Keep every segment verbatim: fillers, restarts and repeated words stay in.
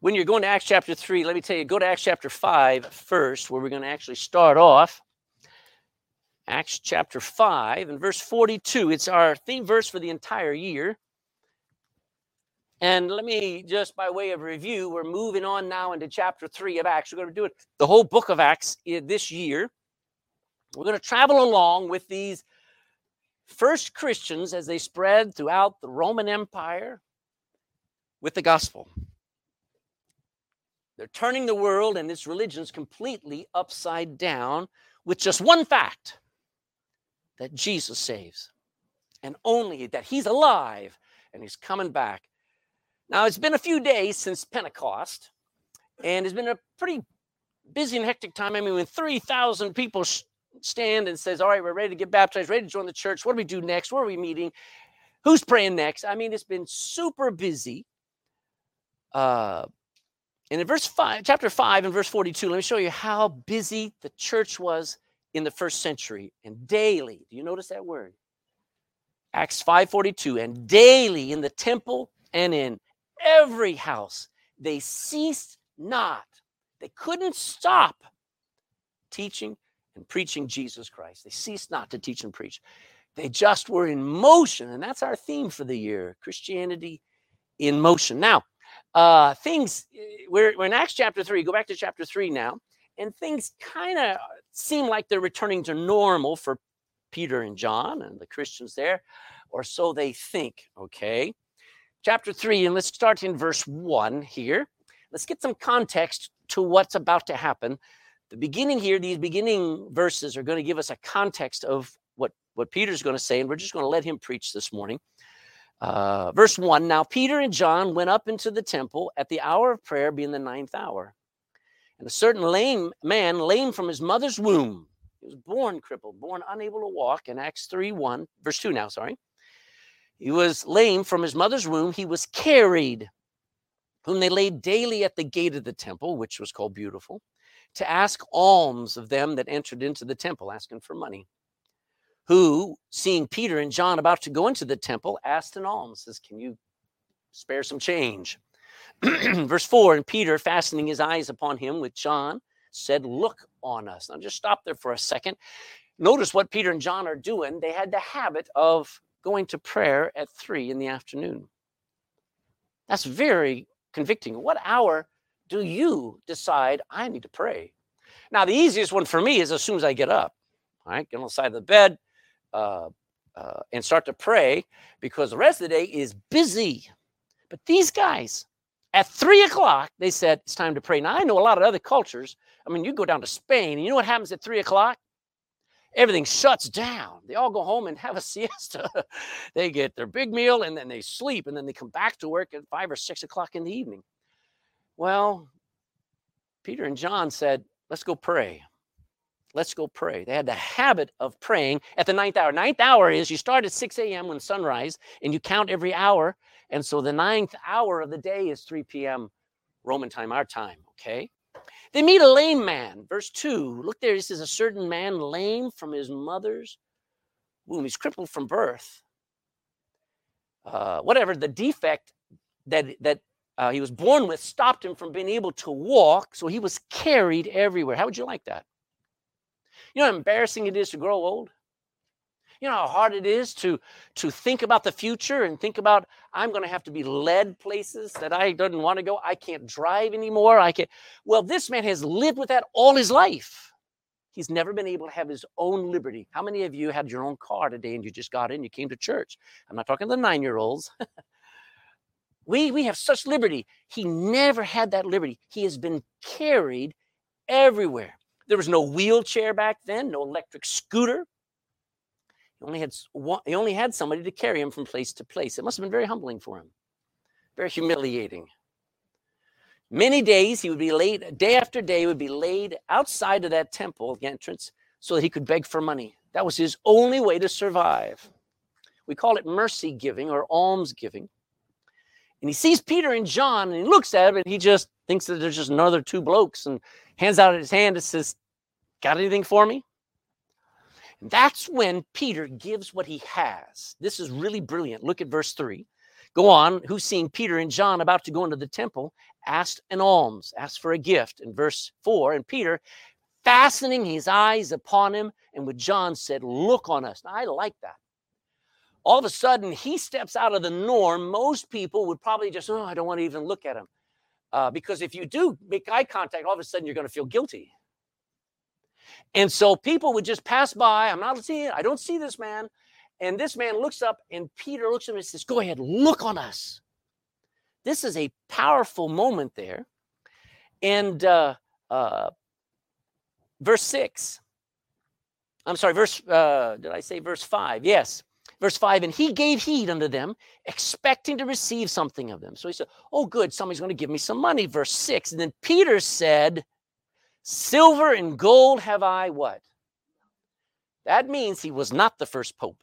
when you're going to Acts chapter three, let me tell you, go to Acts chapter five first, where we're going to actually start off. Acts chapter five and verse forty-two. It's our theme verse for the entire year. And let me, just by way of review, we're moving on now into chapter three of Acts. We're going to do it, the whole book of Acts this year. We're going to travel along with these first Christians as they spread throughout the Roman Empire with the gospel. They're turning the world and its religions completely upside down with just one fact, that Jesus saves, and only that he's alive and he's coming back. Now, it's been a few days since Pentecost, and it's been a pretty busy and hectic time. I mean, when three thousand people sh- stand and says, all right, we're ready to get baptized, ready to join the church. What do we do next? Where are we meeting? Who's praying next? I mean, it's been super busy. Uh, and in verse five, chapter five and verse forty-two, let me show you how busy the church was in the first century. And daily, do you notice that word? Acts five forty-two, and daily in the temple and in every house, they ceased not. They couldn't stop teaching and preaching Jesus Christ. They ceased not to teach and preach. They just were in motion, and that's our theme for the year, Christianity in motion. Now, uh, things, we're, we're in Acts chapter three. Go back to chapter three now, and things kind of seem like they're returning to normal for Peter and John and the Christians there, or so they think, okay? Chapter three, and let's start in verse one here. Let's get some context to what's about to happen. The beginning here, these beginning verses are going to give us a context of what, what Peter's going to say, and we're just going to let him preach this morning. Uh, verse one, now Peter and John went up into the temple at the hour of prayer, being the ninth hour. And a certain lame man, lame from his mother's womb, he was born crippled, born unable to walk, in Acts three one, verse two now, sorry. He was lame from his mother's womb. He was carried, whom they laid daily at the gate of the temple, which was called Beautiful, to ask alms of them that entered into the temple, asking for money, who, seeing Peter and John about to go into the temple, asked an alms, says, can you spare some change? Verse four, and Peter, fastening his eyes upon him with John, said, look on us. Now just stop there for a second. Notice what Peter and John are doing. They had the habit of going to prayer at three in the afternoon. That's very convicting. What hour do you decide I need to pray? Now, the easiest one for me is as soon as I get up, all right, get on the side of the bed uh, uh, and start to pray, because the rest of the day is busy. But these guys, at three o'clock, they said, it's time to pray. Now, I know a lot of other cultures. I mean, you go down to Spain, and you know what happens at three o'clock? Everything shuts down. They all go home and have a siesta. They get their big meal, and then they sleep, and then they come back to work at five or six o'clock in the evening. Well, Peter and John said, let's go pray. Let's go pray. They had the habit of praying at the ninth hour. Ninth hour is you start at six a.m. when sunrise, and you count every hour. And so the ninth hour of the day is three p.m. Roman time, our time, okay? They meet a lame man. Verse two, look there. This is a certain man lame from his mother's womb. He's crippled from birth. Uh, whatever, the defect that, that uh, he was born with stopped him from being able to walk, so he was carried everywhere. How would you like that? You know how embarrassing it is to grow old? You know how hard it is to, to think about the future and think about, I'm going to have to be led places that I didn't want to go. I can't drive anymore. I can't. Well, this man has lived with that all his life. He's never been able to have his own liberty. How many of you had your own car today and you just got in, you came to church? I'm not talking to the nine-year-olds. we, we have such liberty. He never had that liberty. He has been carried everywhere. There was no wheelchair back then, no electric scooter. He only had he only had somebody to carry him from place to place. It must have been very humbling for him, very humiliating. Many days he would be laid, day after day would be laid outside of that temple entrance so that he could beg for money. That was his only way to survive. We call it mercy giving or alms giving. And he sees Peter and John, and he looks at him, and he just thinks that there's just another two blokes, and hands out his hand and says, got anything for me? That's when Peter gives what he has. This is really brilliant. Look at verse three. go on, who seeing Peter and John about to go into the temple, asked an alms, asked for a gift. In verse four, and Peter, fastening his eyes upon him, and with John said, look on us. Now, I like that. All of a sudden, he steps out of the norm. Most people would probably just, oh, I don't want to even look at him. Uh, because if you do make eye contact, all of a sudden, you're going to feel guilty. And so people would just pass by. I'm not seeing it. I don't see this man. And this man looks up, and Peter looks at him and says, go ahead, look on us. This is a powerful moment there. And uh, uh, verse six, I'm sorry, verse, uh, did I say verse five? Yes, verse five, and he gave heed unto them, expecting to receive something of them. So he said, oh, good, somebody's going to give me some money, verse six. And then Peter said, silver and gold have I what? That means he was not the first pope.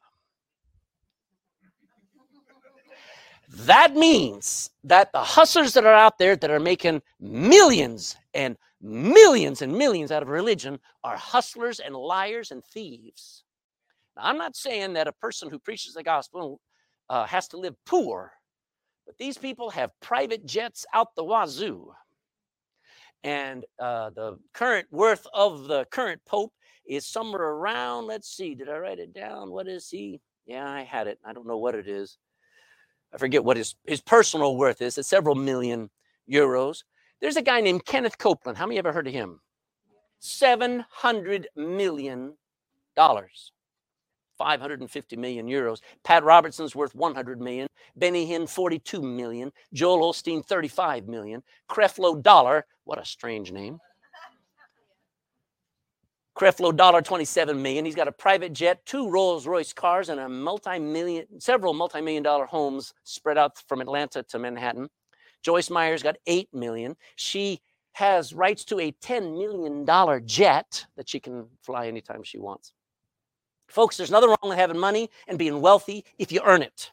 That means that the hustlers that are out there that are making millions and millions and millions out of religion are hustlers and liars and thieves. Now, I'm not saying that a person who preaches the gospel uh, has to live poor, but these people have private jets out the wazoo. And uh, the current worth of the current pope is somewhere around, let's see, did I write it down? What is he? Yeah, I had it. I don't know what it is. I forget what his, his personal worth is. It's several million euros. There's a guy named Kenneth Copeland. How many ever heard of him? seven hundred million dollars. five hundred fifty million euros. Pat Robertson's worth one hundred million. Benny Hinn, forty-two million. Joel Osteen, thirty-five million. Creflo Dollar, what a strange name. Creflo Dollar, twenty-seven million. He's got a private jet, two Rolls Royce cars, and a multi-million, several multi-million dollar homes spread out from Atlanta to Manhattan. Joyce Meyer's got eight million. She has rights to a ten million dollar jet that she can fly anytime she wants. Folks, there's nothing wrong with having money and being wealthy if you earn it.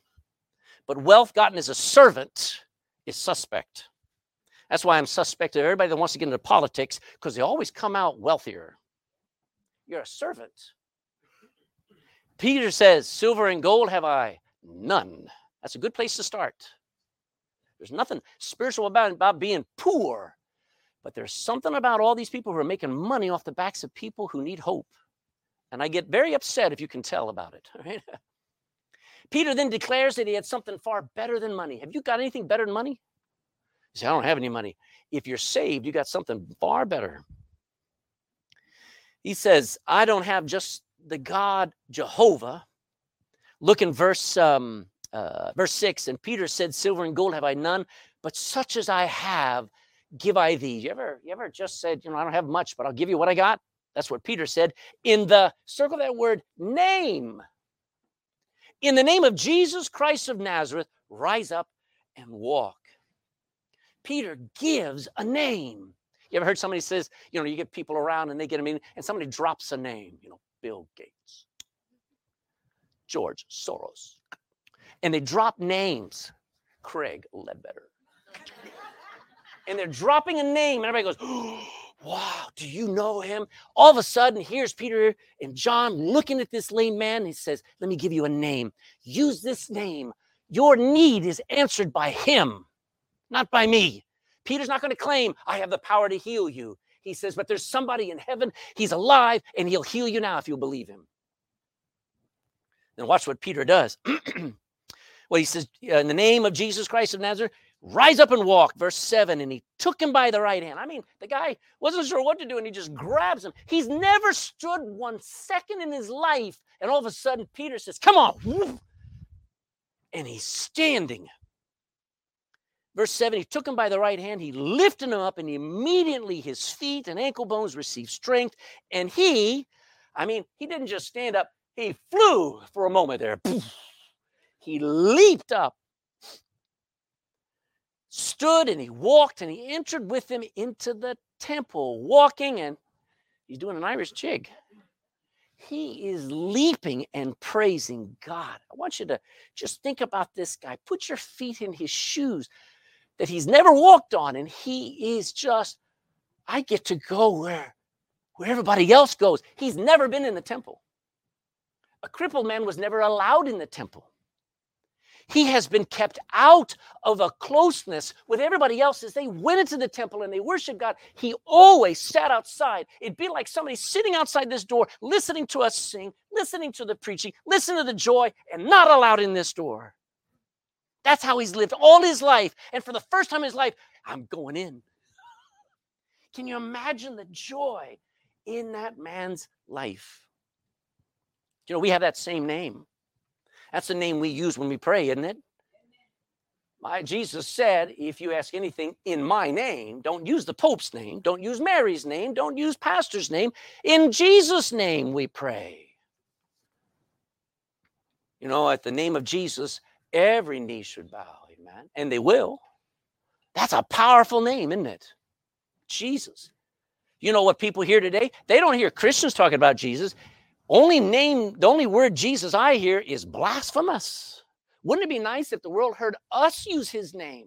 But wealth gotten as a servant is suspect. That's why I'm suspect of everybody that wants to get into politics, because they always come out wealthier. You're a servant. Peter says, silver and gold have I none. That's a good place to start. There's nothing spiritual about, about being poor. But there's something about all these people who are making money off the backs of people who need hope. And I get very upset if you can tell about it. Right? Peter then declares that he had something far better than money. Have you got anything better than money? You say, I don't have any money. If you're saved, you got something far better. He says, I don't have just the God Jehovah. Look in verse um, uh, verse six. And Peter said, silver and gold have I none, but such as I have, give I thee. You ever, you ever just said, you know, I don't have much, but I'll give you what I got? That's what Peter said. In the, circle that word, name. In the name of Jesus Christ of Nazareth, rise up and walk. Peter gives a name. You ever heard somebody says, you know, you get people around and they get a meeting and somebody drops a name, you know, Bill Gates, George Soros. And they drop names, Craig Ledbetter. And they're dropping a name and everybody goes, oh, wow, do you know him? All of a sudden, here's Peter and John looking at this lame man. He says, let me give you a name. Use this name. Your need is answered by him, not by me. Peter's not going to claim, I have the power to heal you. He says, but there's somebody in heaven. He's alive, and he'll heal you now if you'll believe him. Then watch what Peter does. Well, he says, in the name of Jesus Christ of Nazareth, rise up and walk, verse seven, and he took him by the right hand. I mean, the guy wasn't sure what to do, and he just grabs him. He's never stood one second in his life, and all of a sudden, Peter says, come on, and he's standing. Verse seven, he took him by the right hand, he lifted him up, and immediately his feet and ankle bones received strength, and he, I mean, he didn't just stand up, he flew for a moment there. He leaped up. Stood and he walked and he entered with them into the temple, walking, and he's doing an Irish jig. He is leaping and praising God. I want you to just think about this guy. Put your feet in his shoes that he's never walked on, and he is just, I get to go where, where everybody else goes. He's never been in the temple. A crippled man was never allowed in the temple. He has been kept out of a closeness with everybody else as they went into the temple and they worshiped God. He always sat outside. It'd be like somebody sitting outside this door, listening to us sing, listening to the preaching, listening to the joy, and not allowed in this door. That's how he's lived all his life. And for the first time in his life, I'm going in. Can you imagine the joy in that man's life? You know, we have that same name. That's the name we use when we pray, isn't it? My Jesus said, if you ask anything in my name, don't use the Pope's name, don't use Mary's name, don't use Pastor's name. In Jesus' name we pray. You know, at the name of Jesus, every knee should bow, amen, and they will. That's a powerful name, isn't it? Jesus. You know what people hear today? They don't hear Christians talking about Jesus. Only name, the only word Jesus I hear is blasphemous. Wouldn't it be nice if the world heard us use his name?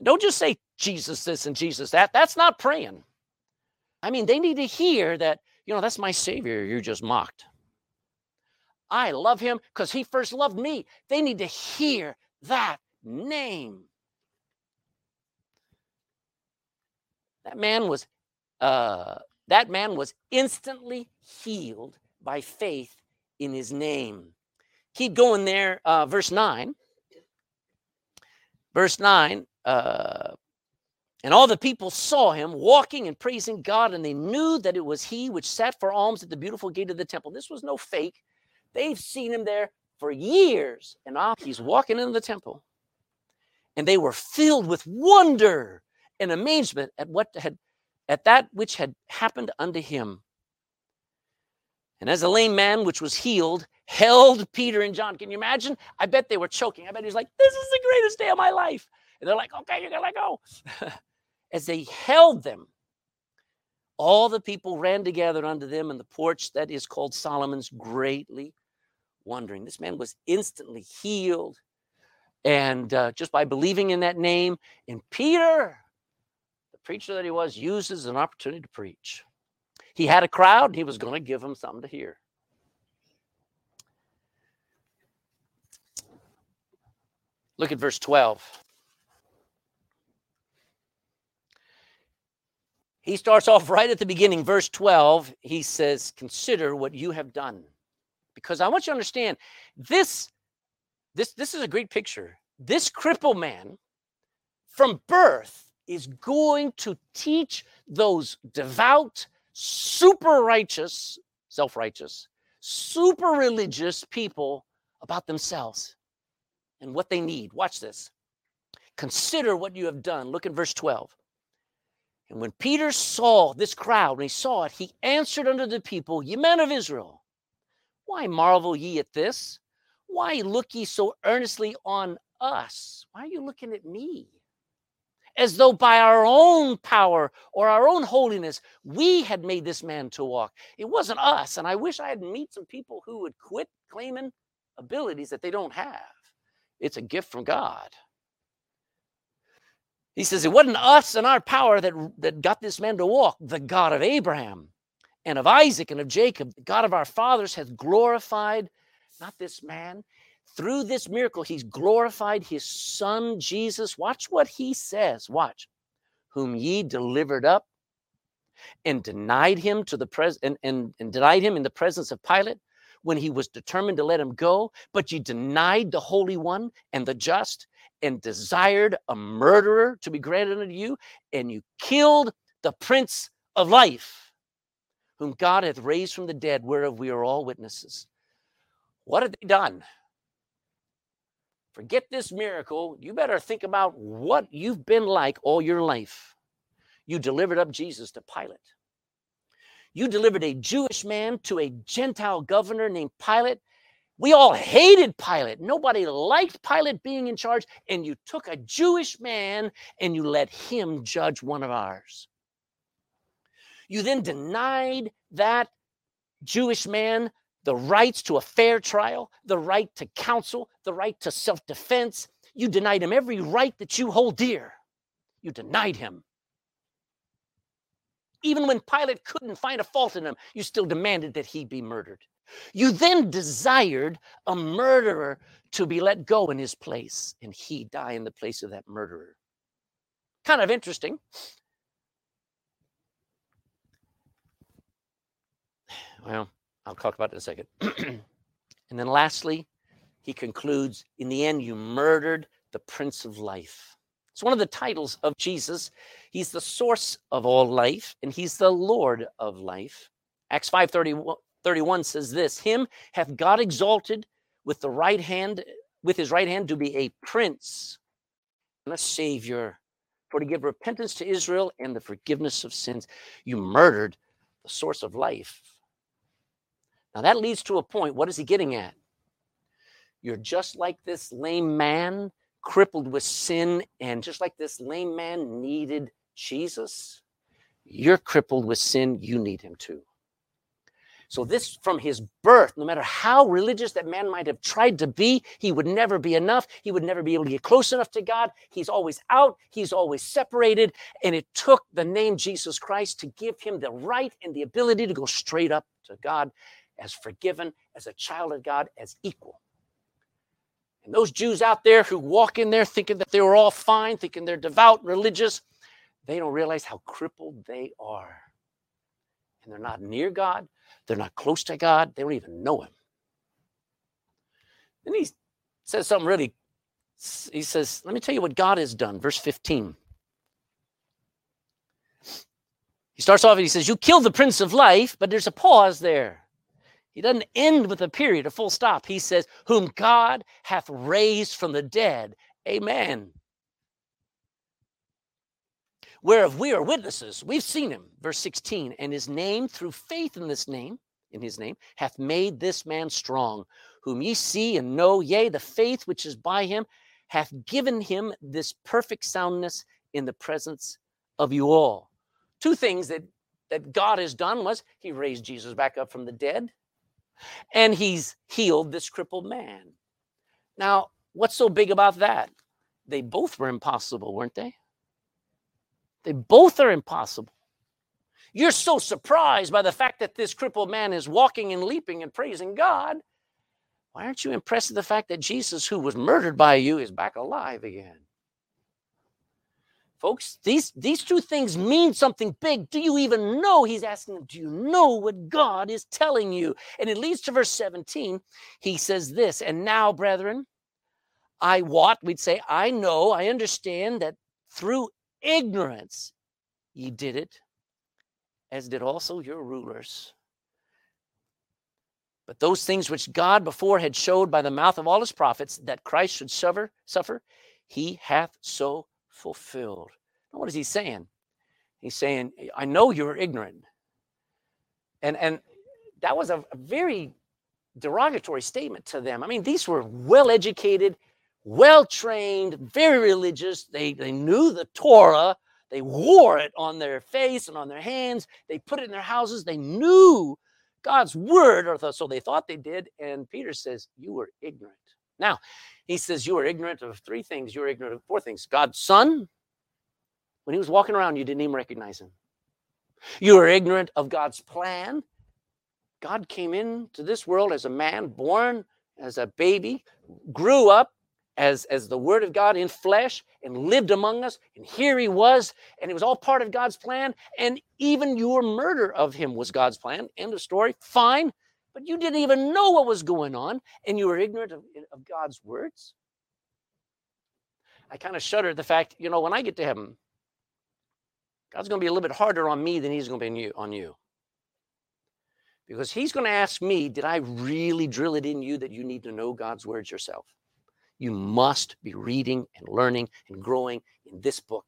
Don't just say Jesus this and Jesus that. That's not praying. I mean, they need to hear that, you know, that's my Savior you just mocked. I love him because he first loved me. They need to hear that name. That man was uh, that man was instantly healed by faith in his name. Keep going there, uh, verse nine. Verse nine, uh, and all the people saw him walking and praising God, and they knew that it was he which sat for alms at the beautiful gate of the temple. This was no fake. They've seen him there for years, and now he's walking into the temple. And they were filled with wonder and amazement at what had, at that which had happened unto him. And as the lame man which was healed held Peter and John. Can you imagine? I bet they were choking. I bet he was like, this is the greatest day of my life. And they're like, okay, you're gonna let go. As they held them, all the people ran together unto them in the porch that is called Solomon's, greatly wondering. This man was instantly healed, and uh, just by believing in that name. And Peter, the preacher that he was, uses an opportunity to preach. He had a crowd, and he was going to give them something to hear. Look at verse twelve. He starts off right at the beginning, verse twelve. He says, consider what you have done. Because I want you to understand, this This, this is a great picture. This crippled man from birth is going to teach those devout, super righteous, self-righteous, super religious people about themselves and what they need. Watch this. Consider what you have done. Look at verse twelve. And when Peter saw this crowd, when he saw it, he answered unto the people, ye men of Israel, why marvel ye at this? Why look ye so earnestly on us? Why are you looking at me? As though by our own power or our own holiness, we had made this man to walk. It wasn't us. And I wish I had met some people who would quit claiming abilities that they don't have. It's a gift from God. He says, it wasn't us and our power that, that got this man to walk. The God of Abraham and of Isaac and of Jacob, the God of our fathers, hath glorified not this man. Through this miracle, he's glorified his son, Jesus. Watch what he says. Watch. Whom ye delivered up and denied him to the pres- and, and, and denied him in the presence of Pilate when he was determined to let him go. But ye denied the Holy One and the just and desired a murderer to be granted unto you. And you killed the Prince of Life, whom God hath raised from the dead, whereof we are all witnesses. What have they done? Forget this miracle. You better think about what you've been like all your life. You delivered up Jesus to Pilate. You delivered a Jewish man to a Gentile governor named Pilate. We all hated Pilate. Nobody liked Pilate being in charge. And you took a Jewish man and you let him judge one of ours. You then denied that Jewish man the rights to a fair trial, the right to counsel, the right to self-defense. You denied him every right that you hold dear. You denied him. Even when Pilate couldn't find a fault in him, you still demanded that he be murdered. You then desired a murderer to be let go in his place, and he die in the place of that murderer. Kind of interesting. Well, I'll talk about it in a second. And then lastly, he concludes, in the end, you murdered the Prince of Life. It's one of the titles of Jesus. He's the source of all life, and he's the Lord of life. Acts five thirty-one says this, him hath God exalted with the right hand, with his right hand to be a prince and a savior, for to give repentance to Israel and the forgiveness of sins. You murdered the source of life. Now that leads to a point. What is he getting at? You're just like this lame man, crippled with sin, and just like this lame man needed Jesus, you're crippled with sin, you need him too. So this, from his birth, no matter how religious that man might have tried to be, he would never be enough. He would never be able to get close enough to God. He's always out. He's always separated. And it took the name Jesus Christ to give him the right and the ability to go straight up to God as forgiven, as a child of God, as equal. And those Jews out there who walk in there thinking that they were all fine, thinking they're devout, religious, they don't realize how crippled they are. And they're not near God. They're not close to God. They don't even know him. Then he says something really, he says, let me tell you what God has done. Verse fifteen. He starts off and he says, you killed the Prince of Life, but there's a pause there. He doesn't end with a period, a full stop. He says, whom God hath raised from the dead. Amen. Whereof we are witnesses, we've seen him. Verse sixteen, and his name, through faith in this name, in his name, hath made this man strong, whom ye see and know, yea, the faith which is by him hath given him this perfect soundness in the presence of you all. Two things that, that God has done was he raised Jesus back up from the dead, and he's healed this crippled man. Now, what's so big about that? They both were impossible, weren't they? They both are impossible. You're so surprised by the fact that this crippled man is walking and leaping and praising God. Why aren't you impressed with the fact that Jesus, who was murdered by you, is back alive again? Folks, these, these two things mean something big. Do you even know? He's asking them, do you know what God is telling you? And it leads to verse seventeen. He says this, and now, brethren, I wot, we'd say, I know, I understand that through ignorance ye did it, as did also your rulers. But those things which God before had showed by the mouth of all his prophets, that Christ should suffer, suffer, he hath so fulfilled. Now, what is he saying? He's saying, I know you're ignorant. And, and that was a very derogatory statement to them. I mean, these were well-educated, well-trained, very religious. They, they knew the Torah. They wore it on their face and on their hands. They put it in their houses. They knew God's word, or so they thought they did. And Peter says, you were ignorant. Now, he says, you were ignorant of three things. You were ignorant of four things. God's son, when he was walking around, you didn't even recognize him. You were ignorant of God's plan. God came into this world as a man, born as a baby, grew up, As, as the word of God in flesh, and lived among us, and here he was, and it was all part of God's plan, and even your murder of him was God's plan. End of story. Fine, but you didn't even know what was going on, and you were ignorant of, of God's words. I kind of shudder at the fact, you know, when I get to heaven, God's going to be a little bit harder on me than he's going to be on you, on you. Because he's going to ask me, did I really drill it in you that you need to know God's words yourself? You must be reading and learning and growing in this book.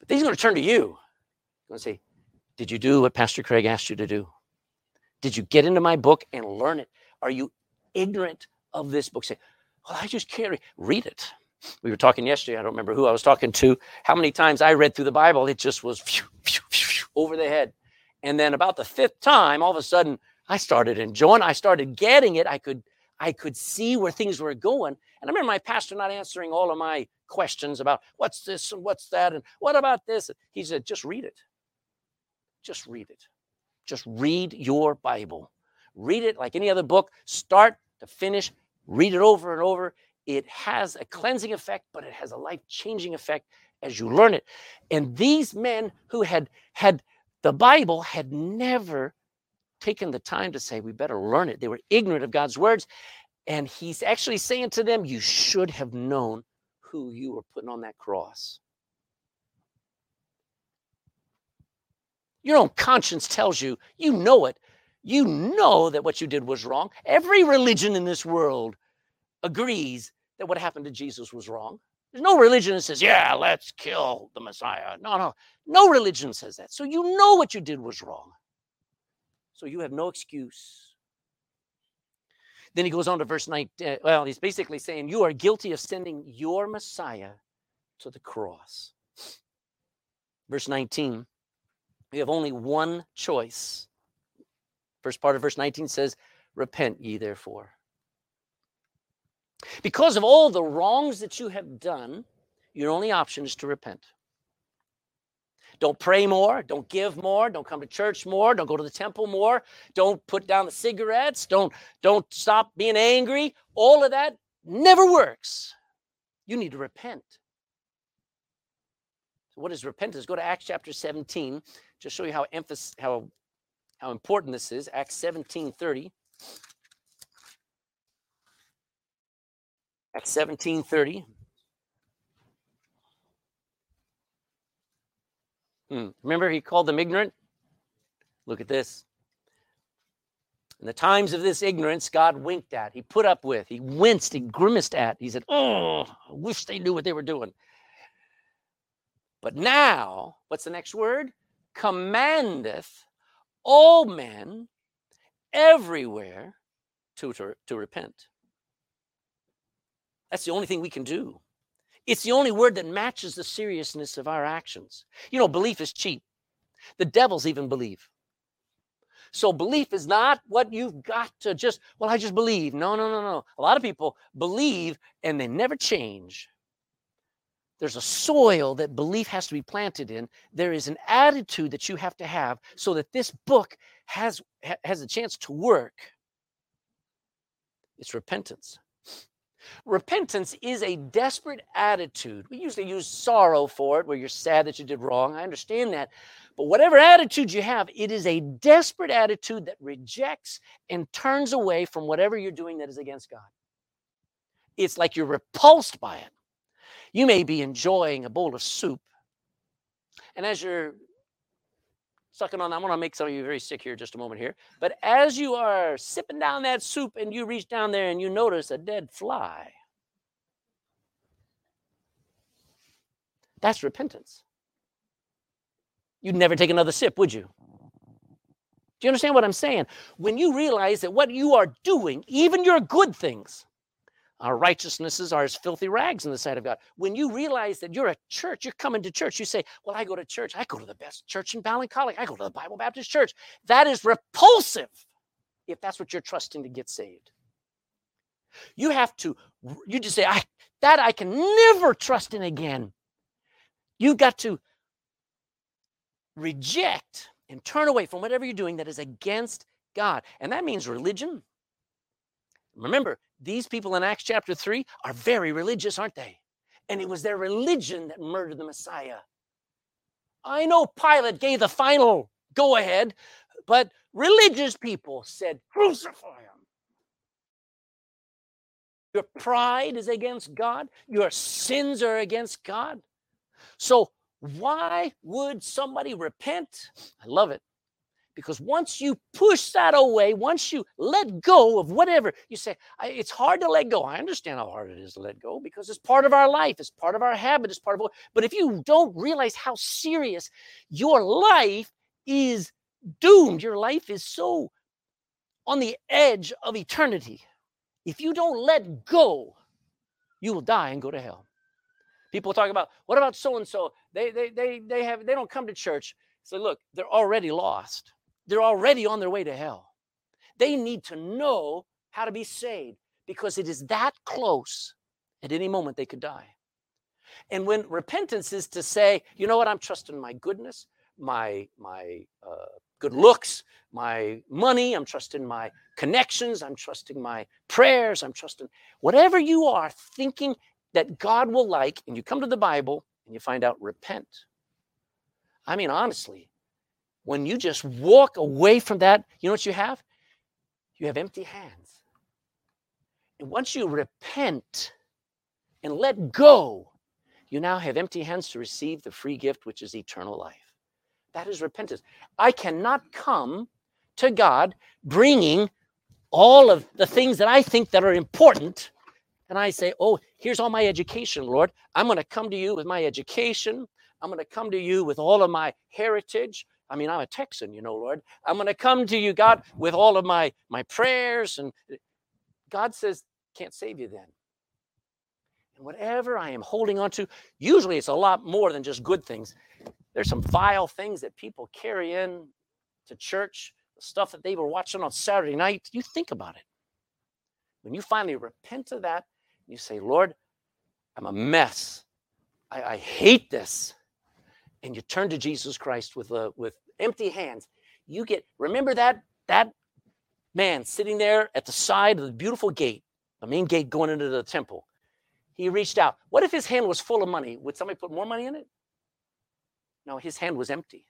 But then he's going to turn to you. He's going to say, did you do what Pastor Craig asked you to do? Did you get into my book and learn it? Are you ignorant of this book? Say, well, I just can't read. Read it. We were talking yesterday. I don't remember who I was talking to. How many times I read through the Bible, it just was phew, phew, phew, over the head. And then about the fifth time, all of a sudden, I started enjoying. I started getting it. I could I could see where things were going. And I remember my pastor not answering all of my questions about what's this and what's that and what about this. He said, just read it. Just read it. Just read your Bible. Read it like any other book, start to finish, read it over and over. It has a cleansing effect, but it has a life-changing effect as you learn it. And these men who had had the Bible had never taken the time to say, we better learn it. They were ignorant of God's words. And he's actually saying to them, you should have known who you were putting on that cross. Your own conscience tells you, you know it. You know that what you did was wrong. Every religion in this world agrees that what happened to Jesus was wrong. There's no religion that says, yeah, let's kill the Messiah. No, no. No religion says that. So you know what you did was wrong. So you have no excuse. Then he goes on to verse nineteen. Well, he's basically saying you are guilty of sending your Messiah to the cross. Verse nineteen, you have only one choice. First part of verse nineteen says, repent ye therefore. Because of all the wrongs that you have done, your only option is to repent. Don't pray more. Don't give more. Don't come to church more. Don't go to the temple more. Don't put down the cigarettes. Don't, don't stop being angry. All of that never works. You need to repent. So what is repentance? Go to Acts chapter seventeen to show you how emphasis, how, how important this is. Acts seventeen thirty. Acts seventeen thirty. Hmm. Remember, he called them ignorant? Look at this. In the times of this ignorance, God winked at. He put up with. He winced. He grimaced at. He said, oh, I wish they knew what they were doing. But now, what's the next word? Commandeth all men everywhere to, to, to repent. That's the only thing we can do. It's the only word that matches the seriousness of our actions. You know, belief is cheap. The devils even believe. So belief is not what you've got to just, well, I just believe. No, no, no, no. A lot of people believe and they never change. There's a soil that belief has to be planted in. There is an attitude that you have to have so that this book has, has a chance to work. It's repentance. Repentance is a desperate attitude. We usually use sorrow for it, where you're sad that you did wrong. I understand that. But whatever attitude you have, it is a desperate attitude that rejects and turns away from whatever you're doing that is against God. It's like you're repulsed by it. You may be enjoying a bowl of soup. And as you're sucking on, I'm going to make some of you very sick here just a moment here. But as you are sipping down that soup and you reach down there and you notice a dead fly, that's repentance. You'd never take another sip, would you? Do you understand what I'm saying? When you realize that what you are doing, even your good things, our righteousnesses are as filthy rags in the sight of God. When you realize that you're a church, you're coming to church, you say, well, I go to church. I go to the best church in Ballincollig. I go to the Bible Baptist Church. That is repulsive if that's what you're trusting to get saved. You have to, you just say, I, that I can never trust in again. You've got to reject and turn away from whatever you're doing that is against God. And that means religion. Remember, these people in Acts chapter three are very religious, aren't they? And it was their religion that murdered the Messiah. I know Pilate gave the final go-ahead, but religious people said, crucify him. Your pride is against God. Your sins are against God. So why would somebody repent? I love it. Because once you push that away, once you let go of whatever, you say, I, it's hard to let go. I understand how hard it is to let go because it's part of our life. It's part of our habit. It's part of what. But if you don't realize how serious your life is doomed, your life is so on the edge of eternity. If you don't let go, you will die and go to hell. People talk about, what about so-and-so? They, they, they, they, have, they don't come to church. So look, they're already lost. They're already on their way to hell. They need to know how to be saved because it is that close. At any moment, they could die. And when repentance is to say, you know what, I'm trusting my goodness, my, my uh, good looks, my money, I'm trusting my connections, I'm trusting my prayers, I'm trusting whatever you are thinking that God will like, and you come to the Bible and you find out repent. I mean, honestly, when you just walk away from that, you know what you have? You have empty hands. And once you repent and let go, you now have empty hands to receive the free gift, which is eternal life. That is repentance. I cannot come to God bringing all of the things that I think that are important, and I say, oh, here's all my education, Lord. I'm going to come to you with my education. I'm going to come to you with all of my heritage. I mean, I'm a Texan, you know, Lord. I'm going to come to you, God, with all of my, my prayers. And God says, can't save you then. And whatever I am holding on to, usually it's a lot more than just good things. There's some vile things that people carry in to church, the stuff that they were watching on Saturday night. You think about it. When you finally repent of that, you say, Lord, I'm a mess. I, I hate this. And you turn to Jesus Christ with uh, with empty hands. You get, remember that that man sitting there at the side of the beautiful gate, the main gate going into the temple. He reached out. What if his hand was full of money? Would somebody put more money in it? No, his hand was empty.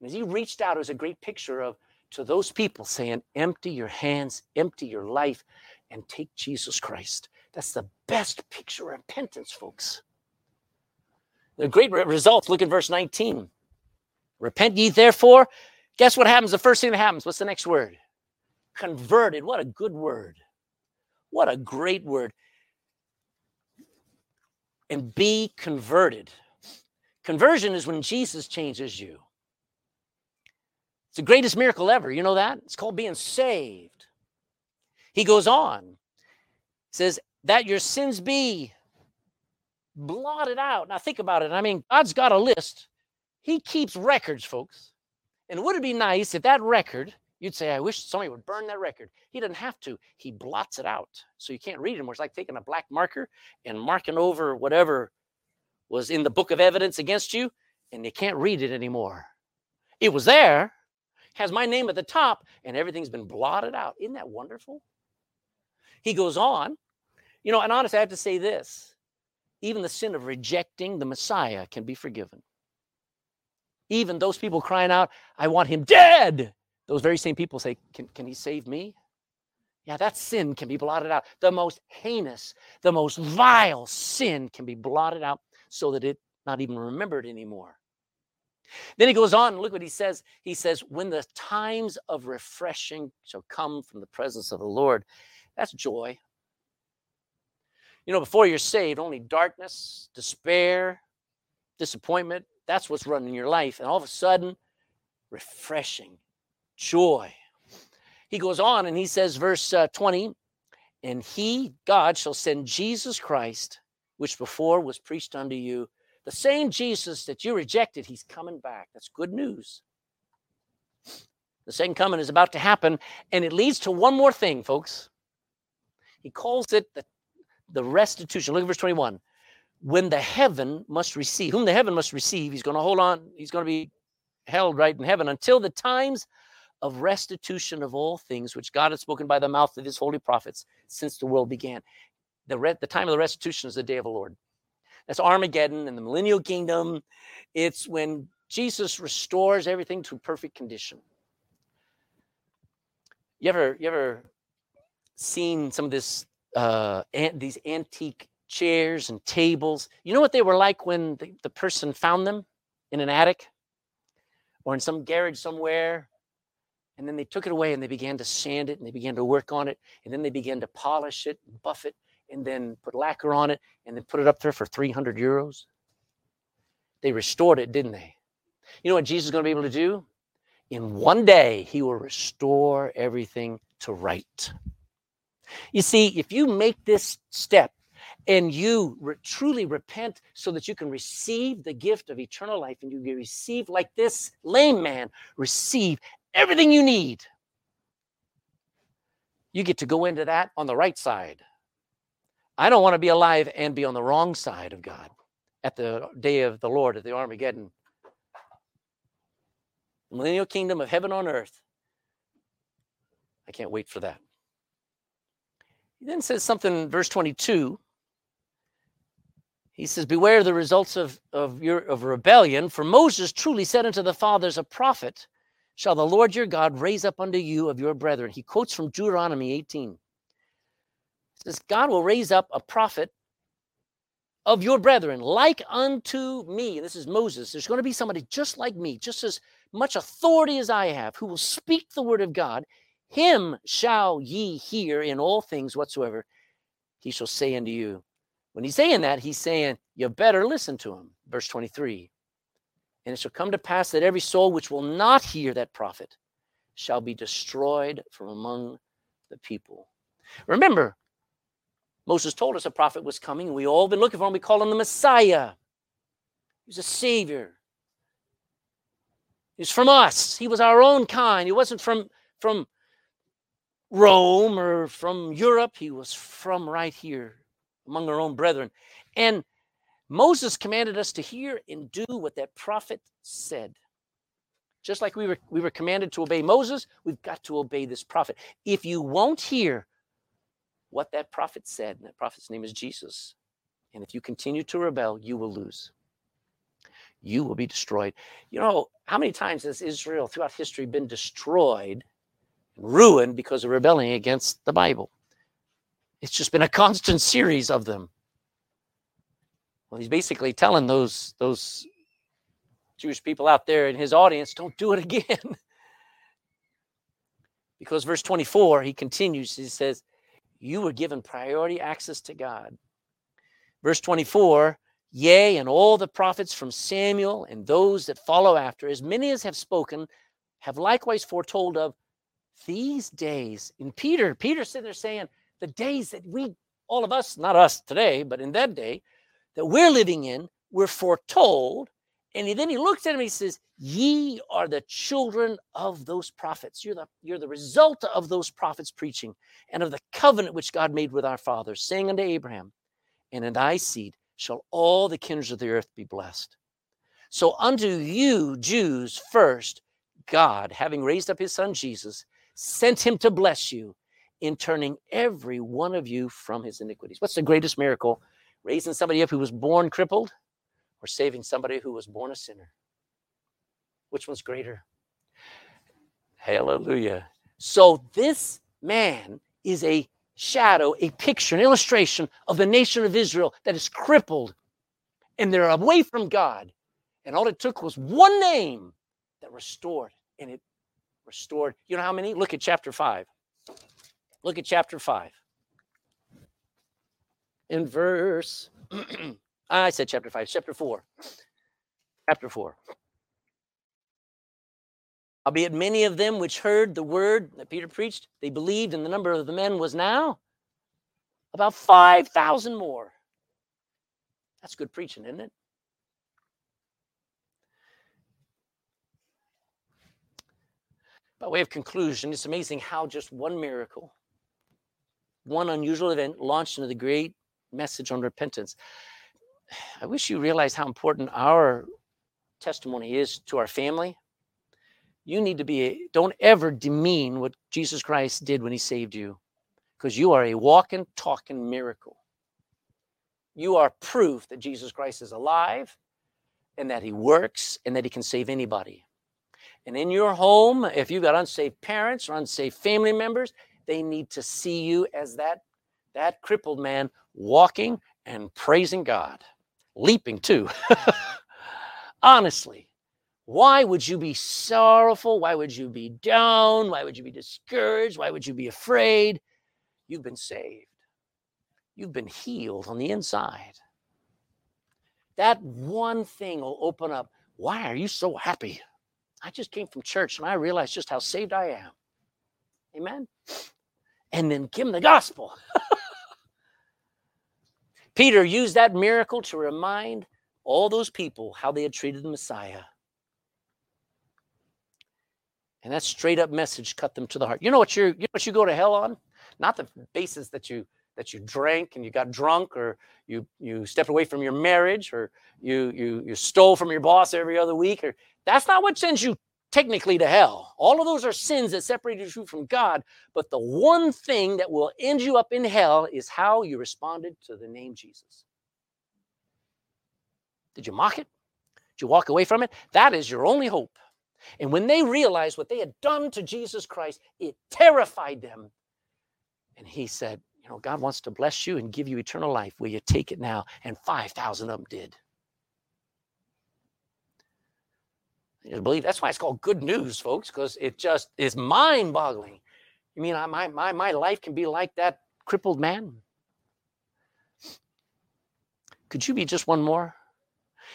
And as he reached out, it was a great picture of to those people saying, empty your hands, empty your life, and take Jesus Christ. That's the best picture of repentance, folks. The great results, look at verse nineteen. Repent ye therefore. Guess what happens? The first thing that happens. What's the next word? Converted. What a good word. What a great word. And be converted. Conversion is when Jesus changes you. It's the greatest miracle ever. You know that? It's called being saved. He goes on. Says, that your sins be blotted out. Now think about it. I mean, God's got a list. He keeps records, folks. And would it be nice if that record, you'd say, I wish somebody would burn that record. He doesn't have to. He blots it out. So you can't read it anymore. It's like taking a black marker and marking over whatever was in the book of evidence against you, and you can't read it anymore. It was there, has my name at the top, and everything's been blotted out. Isn't that wonderful? He goes on. You know, and honestly, I have to say this. Even the sin of rejecting the Messiah can be forgiven. Even those people crying out, I want him dead. Those very same people say, can, can he save me? Yeah, that sin can be blotted out. The most heinous, the most vile sin can be blotted out so that it's not even remembered anymore. Then he goes on, and look what he says. He says, when the times of refreshing shall come from the presence of the Lord, that's joy. You know, before you're saved, only darkness, despair, disappointment, that's what's running your life. And all of a sudden, refreshing, joy. He goes on and he says, verse uh, twenty, and he, God, shall send Jesus Christ, which before was preached unto you. The same Jesus that you rejected, he's coming back. That's good news. The second coming is about to happen. And it leads to one more thing, folks. He calls it the The restitution. Look at verse twenty-one. When the heaven must receive, whom the heaven must receive, he's going to hold on. He's going to be held right in heaven until the times of restitution of all things, which God has spoken by the mouth of his holy prophets since the world began. The, re- the time of the restitution is the day of the Lord. That's Armageddon and the millennial kingdom. It's when Jesus restores everything to perfect condition. You ever, you ever seen some of this? Uh, and these antique chairs and tables. You know what they were like when the, the person found them in an attic or in some garage somewhere? And then they took it away and they began to sand it and they began to work on it. And then they began to polish it, and buff it, and then put lacquer on it and then put it up there for three hundred euros. They restored it, didn't they? You know what Jesus is going to be able to do? In one day, he will restore everything to right. You see, if you make this step and you re- truly repent so that you can receive the gift of eternal life and you receive, like this lame man, receive everything you need, you get to go into that on the right side. I don't want to be alive and be on the wrong side of God at the day of the Lord, at the Armageddon. the millennial kingdom of heaven on earth. I can't wait for that. He then says something, verse twenty-two. He says, beware the results of, of your of rebellion, for Moses truly said unto the fathers, a prophet shall the Lord your God raise up unto you of your brethren. He quotes from Deuteronomy eighteen. He says, God will raise up a prophet of your brethren, like unto me. This is Moses. There's going to be somebody just like me, just as much authority as I have, who will speak the word of God. Him shall ye hear in all things whatsoever he shall say unto you. When he's saying that, he's saying, you better listen to him. Verse twenty-three, and it shall come to pass that every soul which will not hear that prophet shall be destroyed from among the people. Remember, Moses told us a prophet was coming. We all been looking for him. We call him the Messiah. He's a savior. He's from us. He was our own kind. He wasn't from, from Rome or from Europe. He was from right here among our own brethren. And Moses commanded us to hear and do what that prophet said. Just like we were, we were commanded to obey Moses, we've got to obey this prophet. If you won't hear what that prophet said, and that prophet's name is Jesus, and if you continue to rebel, you will lose. You will be destroyed. You know, how many times has Israel throughout history been destroyed, ruined because of rebelling against the Bible? It's just been a constant series of them. Well, he's basically telling those, those Jewish people out there in his audience, don't do it again. Because verse twenty-four, he continues, he says, you were given priority access to God. Verse twenty-four, yea, and all the prophets from Samuel and those that follow after, as many as have spoken, have likewise foretold of these days. And Peter, Peter's sitting there saying, the days that we, all of us, not us today, but in that day, that we're living in, we're foretold. And he, then he looks at him and he says, ye are the children of those prophets. You're the, you're the result of those prophets preaching and of the covenant which God made with our fathers, saying unto Abraham, and in thy seed shall all the kindreds of the earth be blessed. So unto you, Jews, first, God, having raised up his son Jesus, sent him to bless you in turning every one of you from his iniquities. What's the greatest miracle? Raising somebody up who was born crippled, or saving somebody who was born a sinner? Which one's greater? Hallelujah. So this man is a shadow, a picture, an illustration of the nation of Israel that is crippled and they're away from God. And all it took was one name that restored, and it restored. You know how many? Look at chapter five. Look at chapter five. In verse... I said chapter five, chapter four. Chapter four. Albeit many of them which heard the word that Peter preached, they believed, and the number of the men was now about five thousand more. That's good preaching, isn't it? By way of conclusion, it's amazing how just one miracle, one unusual event launched into the great message on repentance. I wish you realized how important our testimony is to our family. You need to be, a, don't ever demean what Jesus Christ did when he saved you, because you are a walking, talking miracle. You are proof that Jesus Christ is alive and that he works and that he can save anybody. And in your home, if you've got unsaved parents or unsaved family members, they need to see you as that, that crippled man walking and praising God. Leaping too. Honestly, why would you be sorrowful? Why would you be down? Why would you be discouraged? Why would you be afraid? You've been saved. You've been healed on the inside. That one thing will open up. Why are you so happy? I just came from church and I realized just how saved I am. Amen? And then give them the gospel. Peter used that miracle to remind all those people how they had treated the Messiah. And that straight up message cut them to the heart. You know what you you know what you go to hell on? Not the basis that you that you drank and you got drunk, or you you stepped away from your marriage, or you you you stole from your boss every other week, or that's not what sends you technically to hell. All of those are sins that separated you from God. But the one thing that will end you up in hell is how you responded to the name Jesus. Did you mock it? Did you walk away from it? That is your only hope. And when they realized what they had done to Jesus Christ, it terrified them. And he said, you know, God wants to bless you and give you eternal life. Will you take it now? And five thousand of them did. You believe that's why it's called good news, folks, because it just is mind-boggling. You mean I, my, my, my life can be like that crippled man? Could you be just one more?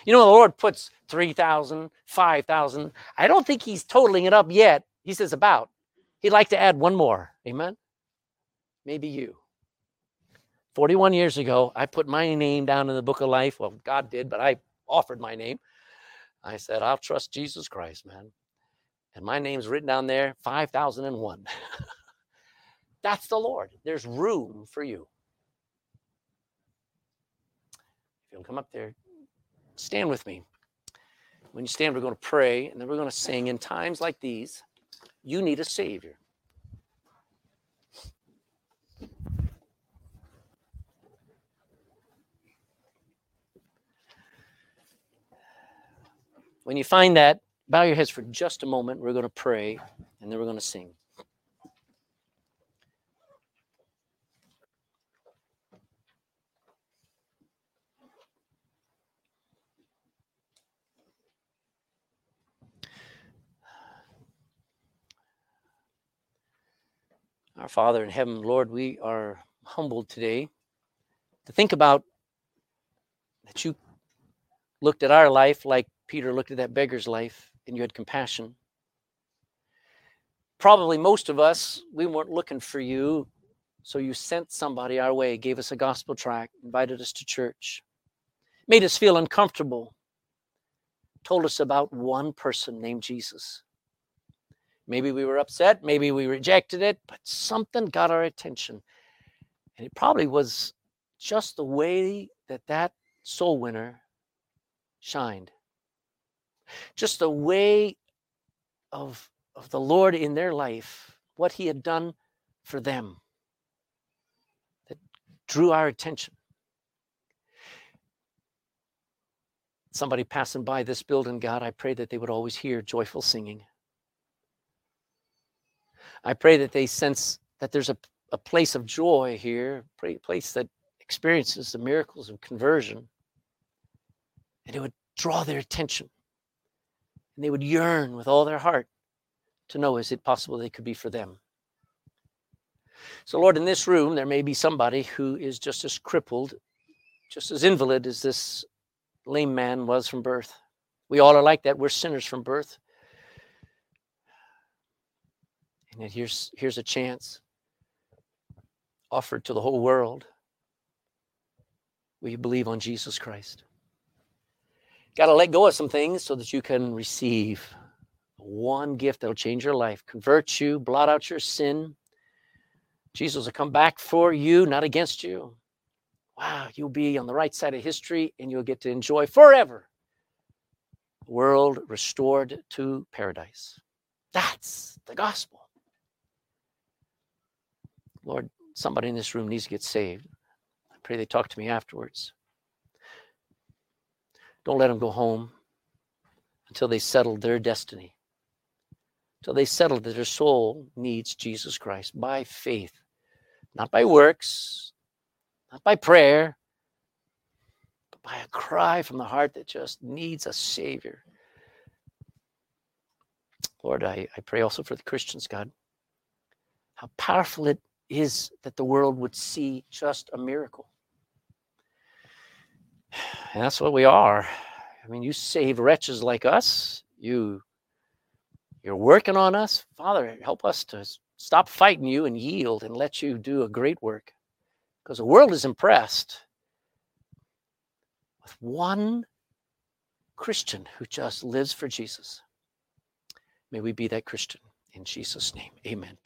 You know, the Lord puts three thousand, five thousand. I don't think he's totaling it up yet. He says about. He'd like to add one more. Amen? Maybe you. forty-one years ago, I put my name down in the book of life. Well, God did, but I offered my name. I said, I'll trust Jesus Christ, man. And my name's written down there, five thousand one. That's the Lord. There's room for you. If you'll come up there, stand with me. When you stand, we're going to pray, and then we're going to sing. In times like these, you need a Savior. When you find that, bow your heads for just a moment. We're going to pray, and then we're going to sing. Our Father in heaven, Lord, we are humbled today to think about that you looked at our life like Peter looked at that beggar's life, and you had compassion. Probably most of us, we weren't looking for you, so you sent somebody our way, gave us a gospel tract, invited us to church, made us feel uncomfortable, told us about one person named Jesus. Maybe we were upset, maybe we rejected it, but something got our attention. And it probably was just the way that that soul winner shined. Just the way of, of the Lord in their life, what he had done for them that drew our attention. Somebody passing by this building, God, I pray that they would always hear joyful singing. I pray that they sense that there's a, a place of joy here, a place that experiences the miracles of conversion, and it would draw their attention. And they would yearn with all their heart to know, is it possible they could be for them? So, Lord, in this room, there may be somebody who is just as crippled, just as invalid as this lame man was from birth. We all are like that. We're sinners from birth. And yet here's, here's a chance offered to the whole world. Will you believe on Jesus Christ? Got to let go of some things so that you can receive one gift that'll change your life, convert you, blot out your sin. Jesus will come back for you, not against you. Wow, you'll be on the right side of history, and you'll get to enjoy forever the world restored to paradise. That's the gospel. Lord, somebody in this room needs to get saved. I pray they talk to me afterwards. Don't let them go home until they settle their destiny, until they settle that their soul needs Jesus Christ by faith, not by works, not by prayer, but by a cry from the heart that just needs a Savior. Lord, I, I pray also for the Christians, God, how powerful it is that the world would see just a miracle. And that's what we are. I mean, you save wretches like us. You, you're working on us. Father, help us to stop fighting you and yield and let you do a great work. Because the world is impressed with one Christian who just lives for Jesus. May we be that Christian in Jesus' name. Amen.